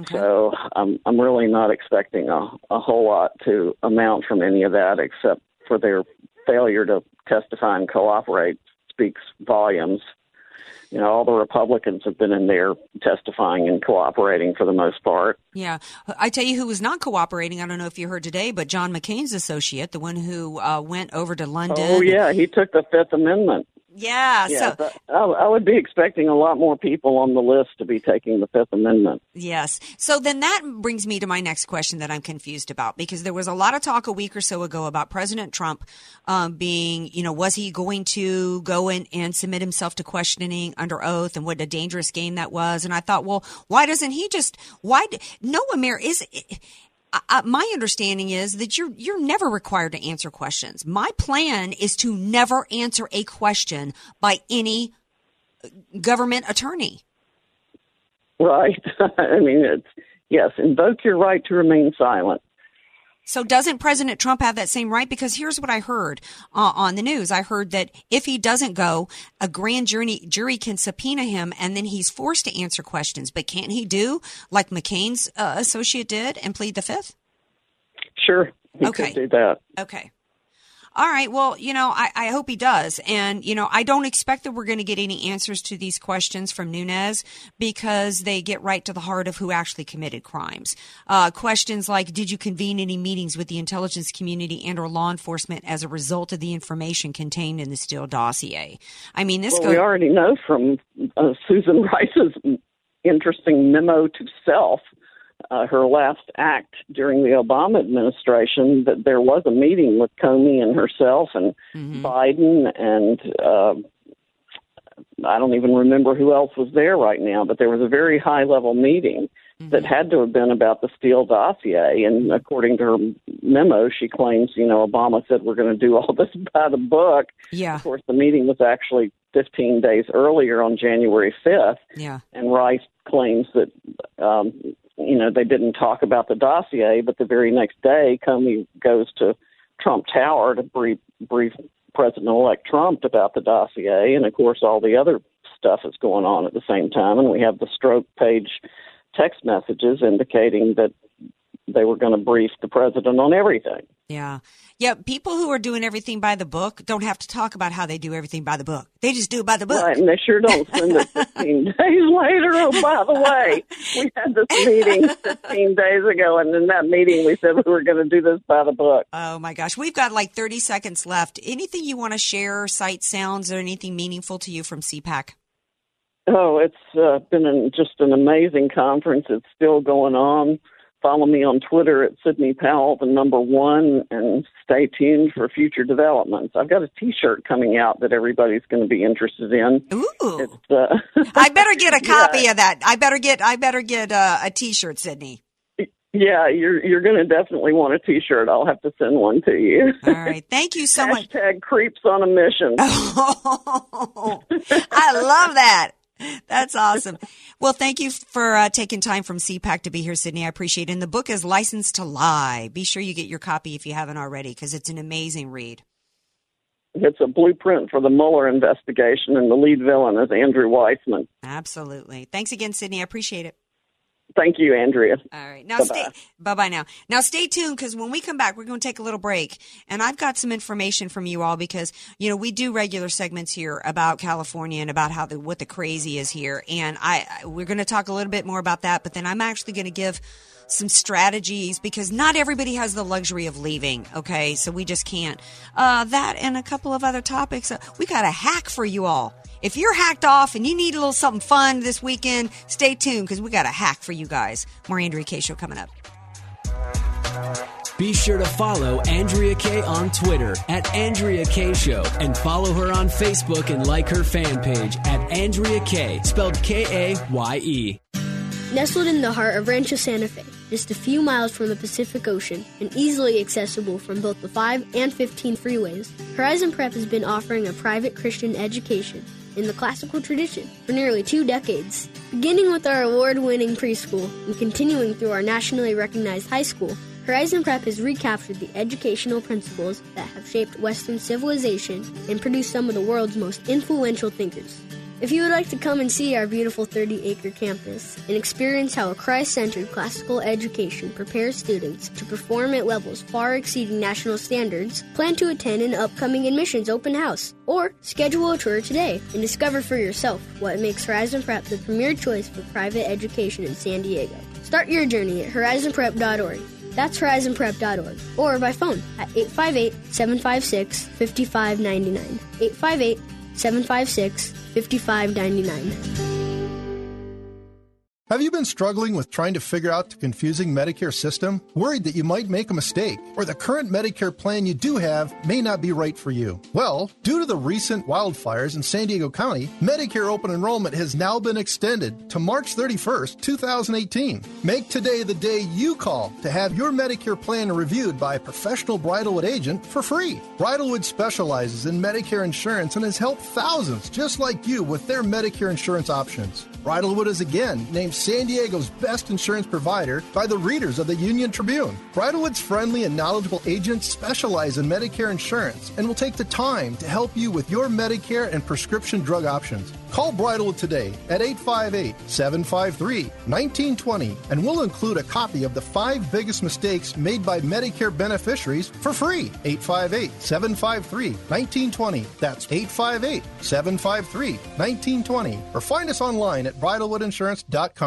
Okay. So um, I'm really not expecting a, a whole lot to amount from any of that except for their failure to testify and cooperate speaks volumes. You know, all the Republicans have been in there testifying and cooperating for the most part. Yeah. I tell you who was not cooperating. I don't know if you heard today, but John McCain's associate, the one who uh, went over to London. Oh, yeah. He took the Fifth Amendment. Yeah. yeah so I, I would be expecting a lot more people on the list to be taking the Fifth Amendment. Yes. So then that brings me to my next question that I'm confused about, because there was a lot of talk a week or so ago about President Trump um, being, you know, was he going to go in and submit himself to questioning under oath, and what a dangerous game that was. And I thought, well, why doesn't he just why? No, Amir is. Uh, my understanding is that you're you're never required to answer questions. My plan is to never answer a question by any government attorney. Right. I mean, it's, yes, invoke your right to remain silent. So doesn't President Trump have that same right? Because here's what I heard uh, on the news. I heard that if he doesn't go, a grand jury, jury can subpoena him, and then he's forced to answer questions. But can't he do like McCain's uh, associate did and plead the Fifth? Sure. He okay. could do that. Okay. All right. Well, you know, I, I hope he does. And, you know, I don't expect that we're going to get any answers to these questions from Nunes, because they get right to the heart of who actually committed crimes. Uh, questions like, did you convene any meetings with the intelligence community and or law enforcement as a result of the information contained in the Steele dossier? I mean, this well, goes- we already know from uh, Susan Rice's interesting memo to self, Uh, her last act during the Obama administration, that there was a meeting with Comey and herself and mm-hmm. Biden and uh, I don't even remember who else was there right now, but there was a very high-level meeting mm-hmm. that had to have been about the Steele dossier. And according to her memo, she claims, you know, Obama said we're going to do all this by the book. Yeah. Of course, the meeting was actually fifteen days earlier on January fifth. Yeah. And Rice claims that... Um, You know, they didn't talk about the dossier, but the very next day, Comey goes to Trump Tower to brief, brief President-elect Trump about the dossier. And, of course, all the other stuff is going on at the same time. And we have the stroke page text messages indicating that they were going to brief the president on everything. Yeah. Yeah. People who are doing everything by the book don't have to talk about how they do everything by the book. They just do it by the book. Right, and they sure don't send it fifteen days later. Oh, by the way, we had this meeting fifteen days ago, and in that meeting we said we were going to do this by the book. Oh, my gosh. We've got like thirty seconds left. Anything you want to share, sight, sounds, or anything meaningful to you from CPAC? Oh, it's uh, been an, just an amazing conference. It's still going on. Follow me on Twitter at Sidney Powell, the number one, and stay tuned for future developments. I've got a T-shirt coming out that everybody's going to be interested in. Ooh! It's, uh, I better get a copy yeah. of that. I better get. I better get uh, a T-shirt, Sidney. Yeah, you're you're going to definitely want a T-shirt. I'll have to send one to you. All right, thank you so much. Hashtag creeps on a mission. Oh, I love that. That's awesome. Well, thank you for uh, taking time from CPAC to be here, Sidney. I appreciate it. And the book is License to Lie. Be sure you get your copy if you haven't already, because it's an amazing read. It's a blueprint for the Mueller investigation, and the lead villain is Andrew Weissman. Absolutely. Thanks again, Sidney. I appreciate it. Thank you, Andrea. All right. Now, bye-bye. Stay, bye-bye now. Now, stay tuned, because when we come back, we're going to take a little break. And I've got some information from you all, because, you know, we do regular segments here about California and about how the, what the crazy is here. And I we're going to talk a little bit more about that. But then I'm actually going to give some strategies, because not everybody has the luxury of leaving. OK, so we just can't. Uh, that and a couple of other topics. We got a hack for you all. If you're hacked off and you need a little something fun this weekend, stay tuned, because we got a hack for you guys. More Andrea Kaye Show coming up. Be sure to follow Andrea Kaye on Twitter at Andrea Kaye Show, and follow her on Facebook and like her fan page at Andrea Kaye, spelled K A Y E. Nestled in the heart of Rancho Santa Fe, just a few miles from the Pacific Ocean and easily accessible from both the five and fifteen freeways, Horizon Prep has been offering a private Christian education in the classical tradition for nearly two decades. Beginning with our award-winning preschool and continuing through our nationally recognized high school, Horizon Prep has recaptured the educational principles that have shaped Western civilization and produced some of the world's most influential thinkers. If you would like to come and see our beautiful thirty-acre campus and experience how a Christ-centered classical education prepares students to perform at levels far exceeding national standards, plan to attend an upcoming admissions open house or schedule a tour today and discover for yourself what makes Horizon Prep the premier choice for private education in San Diego. Start your journey at horizon prep dot org. That's horizon prep dot org, or by phone at eight five eight, seven five six, five five nine nine, eight five eight, seven five six, five five nine nine. Have you been struggling with trying to figure out the confusing Medicare system? Worried that you might make a mistake, or the current Medicare plan you do have may not be right for you? Well, due to the recent wildfires in San Diego County, Medicare open enrollment has now been extended to March thirty-first, twenty eighteen. Make today the day you call to have your Medicare plan reviewed by a professional Bridalwood agent for free. Bridalwood specializes in Medicare insurance and has helped thousands just like you with their Medicare insurance options. Bridalwood is again named San Diego's best insurance provider by the readers of the Union Tribune. Bridalwood's friendly and knowledgeable agents specialize in Medicare insurance and will take the time to help you with your Medicare and prescription drug options. Call Bridalwood today at eight five eight, seven five three, one nine two zero, and we'll include a copy of the five biggest mistakes made by Medicare beneficiaries for free. eight five eight, seven five three, one nine two zero. That's eight five eight, seven five three, one nine two zero. Or find us online at bridalwood insurance dot com.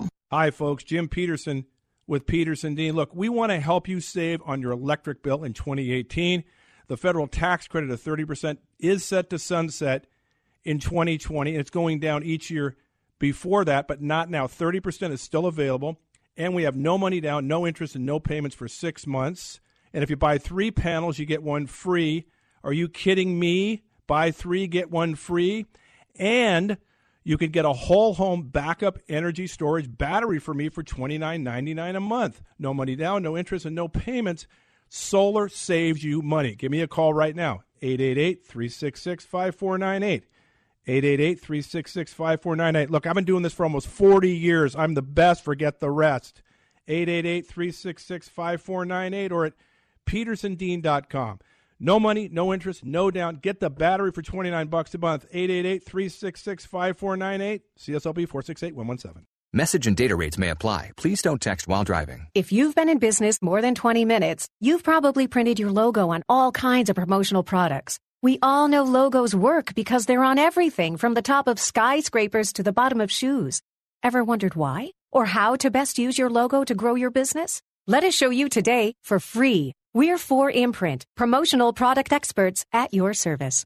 Hi, folks. Jim Peterson with Peterson Dean. Look, we want to help you save on your electric bill in twenty eighteen. The federal tax credit of thirty percent is set to sunset in twenty twenty. It's going down each year before that, but not now. thirty percent is still available, and we have no money down, no interest, and no payments for six months. And if you buy three panels, you get one free. Are you kidding me? Buy three, get one free. And you could get a whole home backup energy storage battery for me for twenty-nine ninety-nine a month. No money down, no interest, and no payments. Solar saves you money. Give me a call right now, eight eight eight, three six six, five four nine eight, eight eight eight, three six six, five four nine eight. Look, I've been doing this for almost forty years. I'm the best. Forget the rest. eight eight eight, three six six, five four nine eight or at peterson dean dot com. No money, no interest, no down. Get the battery for twenty-nine bucks a month. eight eight eight, three six six, five four nine eight. C S L B four six eight, one one seven. Message and data rates may apply. Please don't text while driving. If you've been in business more than twenty minutes, you've probably printed your logo on all kinds of promotional products. We all know logos work because they're on everything from the top of skyscrapers to the bottom of shoes. Ever wondered why or how to best use your logo to grow your business? Let us show you today for free. We're four imprint, promotional product experts at your service.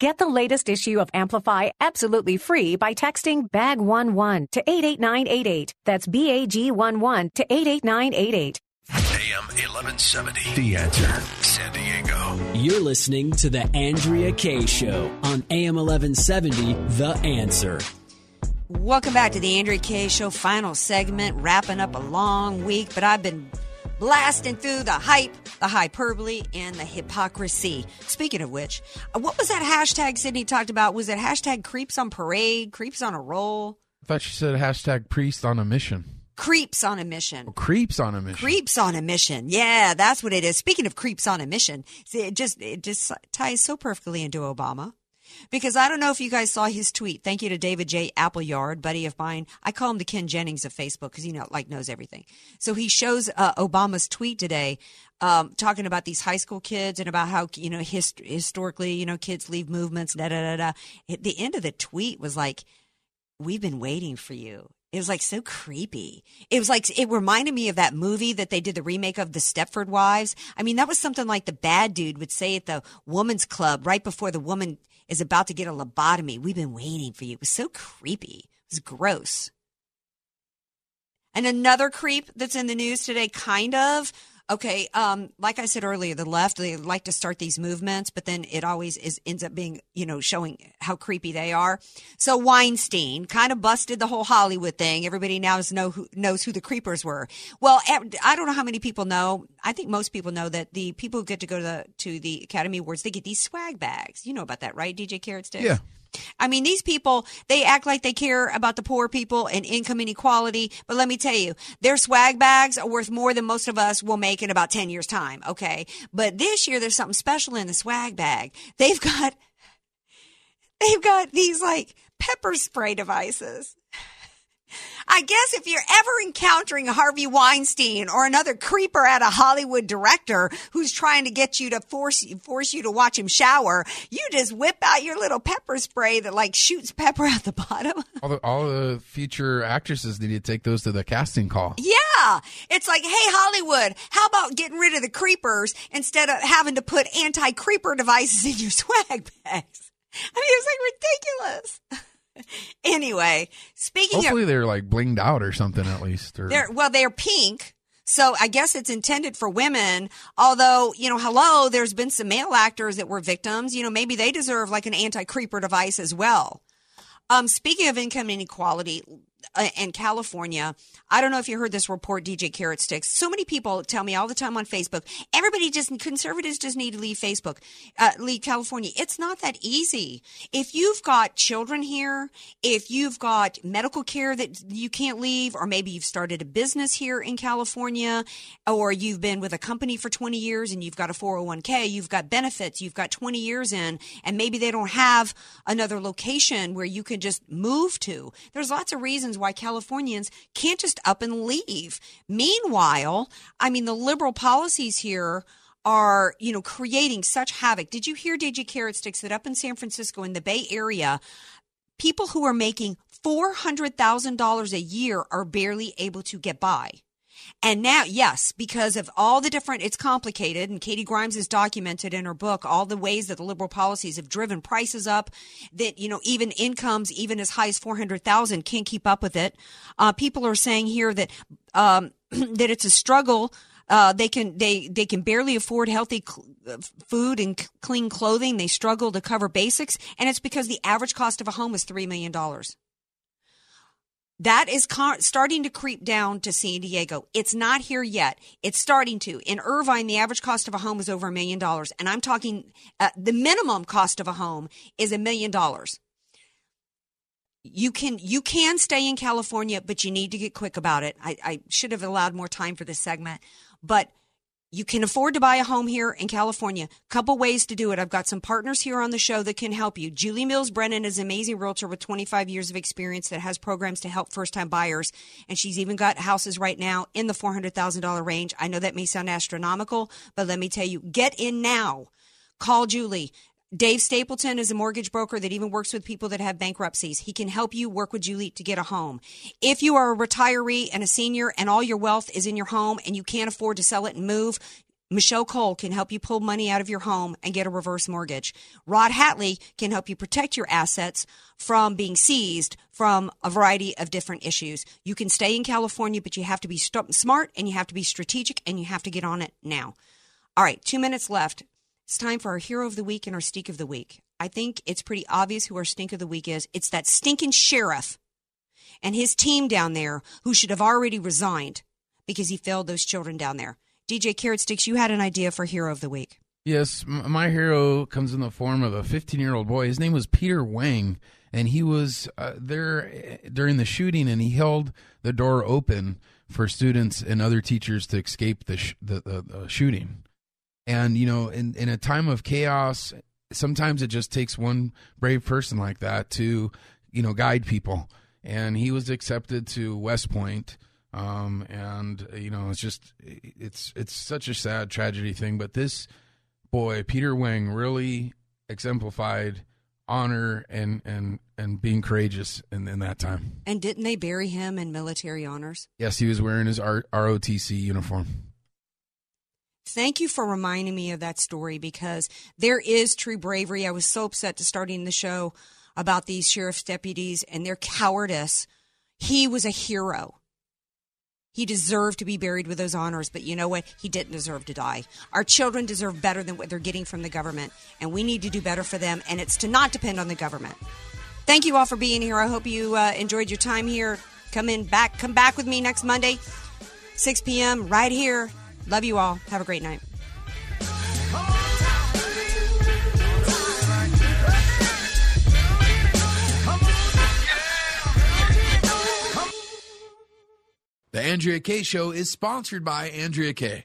Get the latest issue of Amplify absolutely free by texting B A G one one to eight eight nine eight eight. That's B A G one one to eight eight nine eight eight. A M eleven seventy. The Answer. San Diego. You're listening to The Andrea Kaye Show on A M eleven seventy, The Answer. Welcome back to The Andrea Kaye Show, final segment, wrapping up a long week, but I've been blasting through the hype, the hyperbole, and the hypocrisy. Speaking of which, what was that hashtag Sydney talked about? Was it hashtag creeps on parade, creeps on a roll? I thought she said hashtag priest on a mission. Creeps on a mission. Oh, creeps on a mission. Creeps on a mission. Yeah, that's what it is. Speaking of creeps on a mission, see, it just it just ties so perfectly into Obama. Because I don't know if you guys saw his tweet. Thank you to David J. Appleyard, buddy of mine. I call him the Ken Jennings of Facebook because he know, like knows everything. So he shows uh, Obama's tweet today um, talking about these high school kids and about how, you know, hist- historically, you know, kids leave movements, da, da, da, da. At the end of the tweet was like, we've been waiting for you. It was like so creepy. It was like it reminded me of that movie that they did the remake of, The Stepford Wives. I mean, that was something like the bad dude would say at the woman's club right before the woman is about to get a lobotomy. We've been waiting for you. It was so creepy. It was gross. And another creep that's in the news today, kind of. Okay, um, like I said earlier, the left, they like to start these movements, but then it always is ends up being, you know, showing how creepy they are. So Weinstein kind of busted the whole Hollywood thing. Everybody now is know who, knows who the creepers were. Well, I don't know how many people know. I think most people know that the people who get to go to the, to the Academy Awards, they get these swag bags. You know about that, right, D J Carrot Sticks? Yeah. I mean, these people, they act like they care about the poor people and income inequality. But let me tell you, their swag bags are worth more than most of us will make in about ten years' time. Okay. But this year, there's something special in the swag bag. They've got, they've got these like pepper spray devices. I guess if you're ever encountering Harvey Weinstein or another creeper at a Hollywood director who's trying to get you to force force you to watch him shower, you just whip out your little pepper spray that like shoots pepper out the bottom. All the, all the future actresses need to take those to the casting call. Yeah. It's like, hey, Hollywood, how about getting rid of the creepers instead of having to put anti-creeper devices in your swag bags? I mean, it was like ridiculous. Anyway, speaking Hopefully of... Hopefully they're like blinged out or something at least. Or... They're, well, they're pink, so I guess it's intended for women. Although, you know, hello, there's been some male actors that were victims. You know, maybe they deserve like an anti-creeper device as well. Um, speaking of income inequality uh, in California, I don't know if you heard this report, D J Carrot Sticks. So many people tell me all the time on Facebook, everybody just, conservatives just need to leave Facebook, uh, leave California. It's not that easy. If you've got children here, if you've got medical care that you can't leave, or maybe you've started a business here in California, or you've been with a company for twenty years and you've got a four oh one k, you've got benefits, you've got twenty years in, and maybe they don't have another location where you can just move to. There's lots of reasons why Californians can't just up and leave. Meanwhile, I mean, the liberal policies here are, you know, creating such havoc. Did you hear, D J Carrot Sticks, that up in San Francisco in the Bay Area, people who are making four hundred thousand dollars a year are barely able to get by? And now, yes, because of all the different, it's complicated, and Katie Grimes has documented in her book all the ways that the liberal policies have driven prices up, that, you know, even incomes, even as high as four hundred thousand, can't keep up with it. Uh, people are saying here that, um, that it's a struggle. Uh, they can, they, they can barely afford healthy cl- food and c- clean clothing. They struggle to cover basics. And it's because the average cost of a home is three million dollars. That is con- starting to creep down to San Diego. It's not here yet. It's starting to. In Irvine, the average cost of a home is over a million dollars. And I'm talking uh, the minimum cost of a home is a million dollars. You can you can stay in California, but you need to get quick about it. I, I should have allowed more time for this segment. But you can afford to buy a home here in California. Couple ways to do it. I've got some partners here on the show that can help you. Julie Mills Brennan is an amazing realtor with twenty-five years of experience that has programs to help first-time buyers. And she's even got houses right now in the four hundred thousand dollars range. I know that may sound astronomical, but let me tell you, get in now. Call Julie. Dave Stapleton is a mortgage broker that even works with people that have bankruptcies. He can help you work with Julie to get a home. If you are a retiree and a senior and all your wealth is in your home and you can't afford to sell it and move, Michelle Cole can help you pull money out of your home and get a reverse mortgage. Rod Hatley can help you protect your assets from being seized from a variety of different issues. You can stay in California, but you have to be st- smart and you have to be strategic and you have to get on it now. All right, two minutes left. It's time for our Hero of the Week and our Stink of the Week. I think it's pretty obvious who our Stink of the Week is. It's that stinking sheriff and his team down there who should have already resigned because he failed those children down there. D J Carrot Sticks, you had an idea for Hero of the Week. Yes, my hero comes in the form of a fifteen-year-old boy. His name was Peter Wang, and he was uh, there during the shooting, and he held the door open for students and other teachers to escape the sh- the, the, the shooting. And, you know, in, in a time of chaos, sometimes it just takes one brave person like that to, you know, guide people. And he was accepted to West Point. Um, and, you know, it's just, it's it's such a sad tragedy thing. But this boy, Peter Wang, really exemplified honor and, and, and being courageous in, in that time. And didn't they bury him in military honors? Yes, he was wearing his R O T C uniform. Thank you for reminding me of that story, because there is true bravery. I was so upset to starting the show about these sheriff's deputies and their cowardice. He was a hero. He deserved to be buried with those honors, but you know what? He didn't deserve to die. Our children deserve better than what they're getting from the government, and we need to do better for them, and it's to not depend on the government. Thank you all for being here. I hope you uh, enjoyed your time here. Come in back. Come back with me next Monday, six p.m., right here. Love you all. Have a great night. The Andrea Kaye Show is sponsored by Andrea Kaye.